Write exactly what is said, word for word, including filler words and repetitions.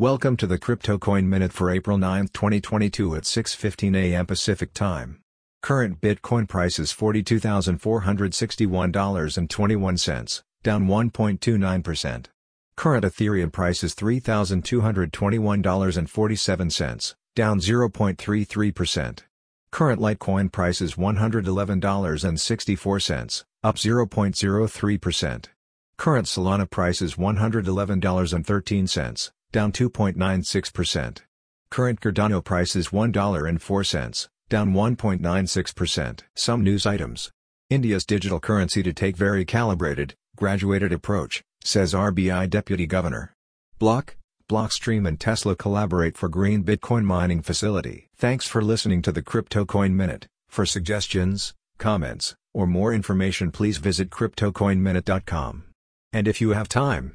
Welcome to the Crypto Coin Minute for April ninth, twenty twenty-two at six fifteen a m Pacific Time. Current Bitcoin price is forty-two thousand four hundred sixty-one dollars and twenty-one cents, down one point two nine percent. Current Ethereum price is three thousand two hundred twenty-one dollars and forty-seven cents, down zero point three three percent. Current Litecoin price is one hundred eleven dollars and sixty-four cents, up zero point zero three percent. Current Solana price is one hundred eleven dollars and thirteen cents. Down two point nine six percent. Current Cardano price is one dollar and four cents, down one point nine six percent. Some news items. India's digital currency to take very calibrated, graduated approach, says R B I Deputy Governor. Block, Blockstream and Tesla collaborate for green Bitcoin mining facility. Thanks for listening to the Crypto Coin Minute. For suggestions, comments, or more information, please visit Crypto Coin Minute dot com. And if you have time,